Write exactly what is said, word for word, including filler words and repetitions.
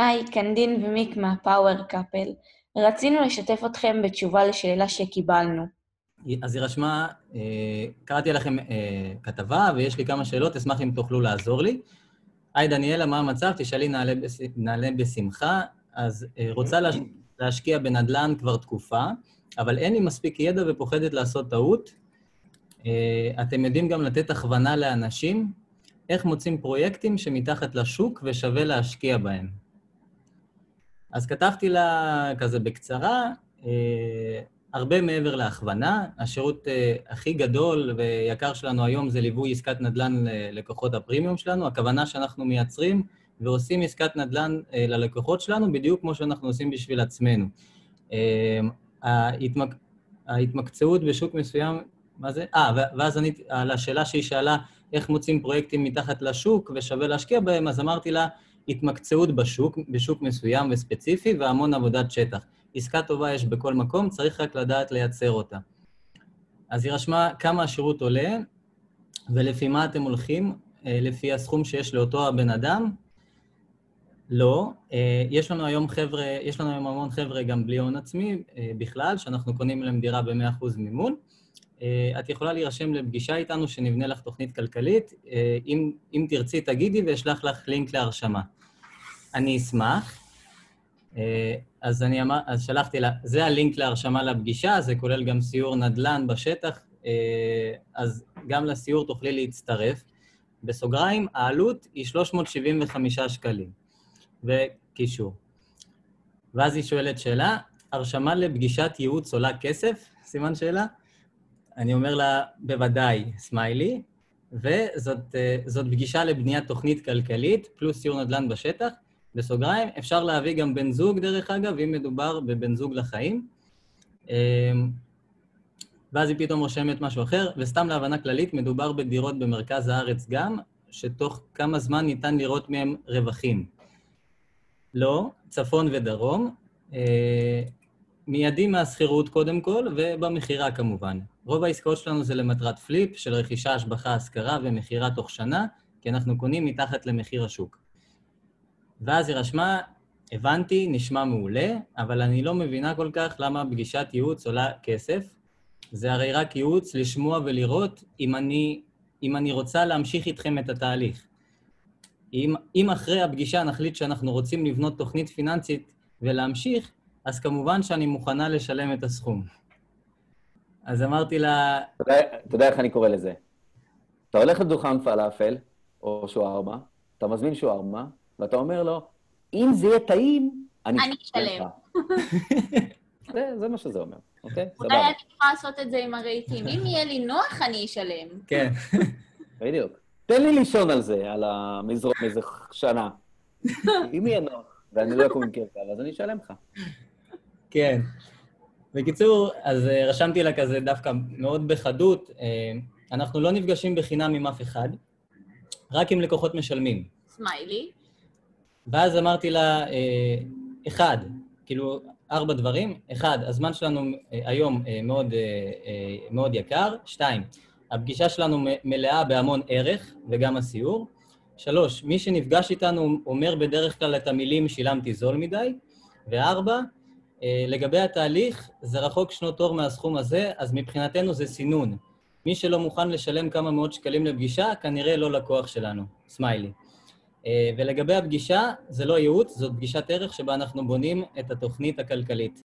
היי, קנדין ומיק מהפאוור קאפל. רצינו לשתף אתכם בתשובה לשאלה שקיבלנו. אז היא רשמה, קראתי לכם כתבה ויש לי כמה שאלות, אשמח אם תוכלו לעזור לי. היי דניאלה, מה המצב? תשאלי נעלה בשמחה. אז רוצה להשקיע בנדלן כבר תקופה, אבל אין לי מספיק ידע ופוחדת לעשות טעות. אתם יודעים גם לתת הכוונה לאנשים, איך מוצאים פרויקטים שמתחת לשוק ושווה להשקיע בהם. אז כתבתי לה כזה בקצרה, הרבה מעבר להכוונה, השירות הכי גדול ויקר שלנו היום זה ליווי עסקת נדל"ן ללקוחות הפרימיום שלנו, הכוונה שאנחנו מייצרים ועושים עסקת נדל"ן ללקוחות שלנו, בדיוק כמו שאנחנו עושים בשביל עצמנו. ההתמק... ההתמקצעות בשוק מסוים, מה זה? אה, ואז אני, על השאלה שהיא שאלה, איך מוצאים פרויקטים מתחת לשוק ושווה להשקיע בהם, אז אמרתי לה, התמקצעות בשוק, בשוק מסוים וספציפי, והמון עבודת שטח. עסקה טובה יש בכל מקום, צריך רק לדעת לייצר אותה. אז היא רשמה כמה השירות עולה, ולפי מה אתם הולכים, לפי הסכום שיש לאותו הבן אדם? לא. יש לנו היום חבר'ה, יש לנו היום המון חבר'ה גם בלי הון עצמי, בכלל, שאנחנו קונים להם דירה ב-מאה אחוז מימון. את יכולה להירשם לפגישה איתנו שנבנה לך תוכנית כלכלית, אם, אם תרצי תגידי ואשלח לך לינק להרשמה. אני אשמח, אז, אני אמר, אז שלחתי לה, זה הלינק להרשמה לפגישה, זה כולל גם סיור נדל"ן בשטח, אז גם לסיור תוכלי להצטרף. בסוגריים, העלות היא שלוש מאות שבעים וחמישה שקלים, וקישור. ואז היא שואלת שאלה, הרשמה לפגישת ייעוץ עולה כסף? סימן שאלה? אני אומר לה, בוודאי, סמיילי, וזאת פגישה לבניית תוכנית כלכלית, פלוס סיור נדל"ן בשטח, בסוגריים, אפשר להביא גם בן זוג דרך אגב, אם מדובר בבן זוג לחיים, ואז היא פתאום רושמת משהו אחר, וסתם להבנה כללית, מדובר בדירות במרכז הארץ גם, שתוך כמה זמן ניתן לראות מהם רווחים. לא, צפון ודרום, מיידי מהסחירות קודם כל, ובמחירה כמובן. רוב העסקאות שלנו זה למטרת פליפ, של רכישה, השבחה, השכרה ומחירה תוך שנה, כי אנחנו קונים מתחת למחיר השוק. ואז היא רשמה, הבנתי, נשמע מעולה, אבל אני לא מבינה כל כך למה פגישת ייעוץ עולה כסף. זה הרי רק ייעוץ לשמוע ולראות אם אני, אם אני רוצה להמשיך איתכם את התהליך. אם, אם אחרי הפגישה נחליט שאנחנו רוצים לבנות תוכנית פיננסית ולהמשיך, אז כמובן שאני מוכנה לשלם את הסכום. אז אמרתי לה... אתה יודע איך אני קורא לזה? אתה הולך לדוכן פלאפל, או שוארמה, אתה מזמין שוארמה, ואתה אומר לו, אם זה יהיה טעים, אני אשלם. זה מה שזה אומר, אוקיי? אולי אני יכולה לעשות את זה עם הרהיטים. אם יהיה לי נוח, אני אשלם. כן. בדיוק. תן לי לישון על זה, על המזרוק מאיזה שנה. אם יהיה נוח, ואני לא אקום עם כיפה, אז אני אשלם לך. כן. בקיצור, אז רשמתי לה כזה דווקא מאוד בחדות, אנחנו לא נפגשים בחינם עם אף אחד, רק עם לקוחות משלמים. סמיילי. ואז אמרתי לה, אחד, כאילו ארבע דברים, אחד, הזמן שלנו היום מאוד, מאוד יקר, שתיים, הפגישה שלנו מלאה בהמון ערך וגם הסיור, שלוש, מי שנפגש איתנו אומר בדרך כלל את המילים שילמתי זול מדי, וארבע, לגבי התהליך, זה רחוק שנות אור מהסכום הזה, אז מבחינתנו זה סינון. מי שלא מוכן לשלם כמה מאות שקלים לפגישה, כנראה לא לקוח שלנו, סמיילי. ולגבי הפגישה, זה לא ייעוץ, זאת פגישת ערך שבה אנחנו בונים את התוכנית הכלכלית.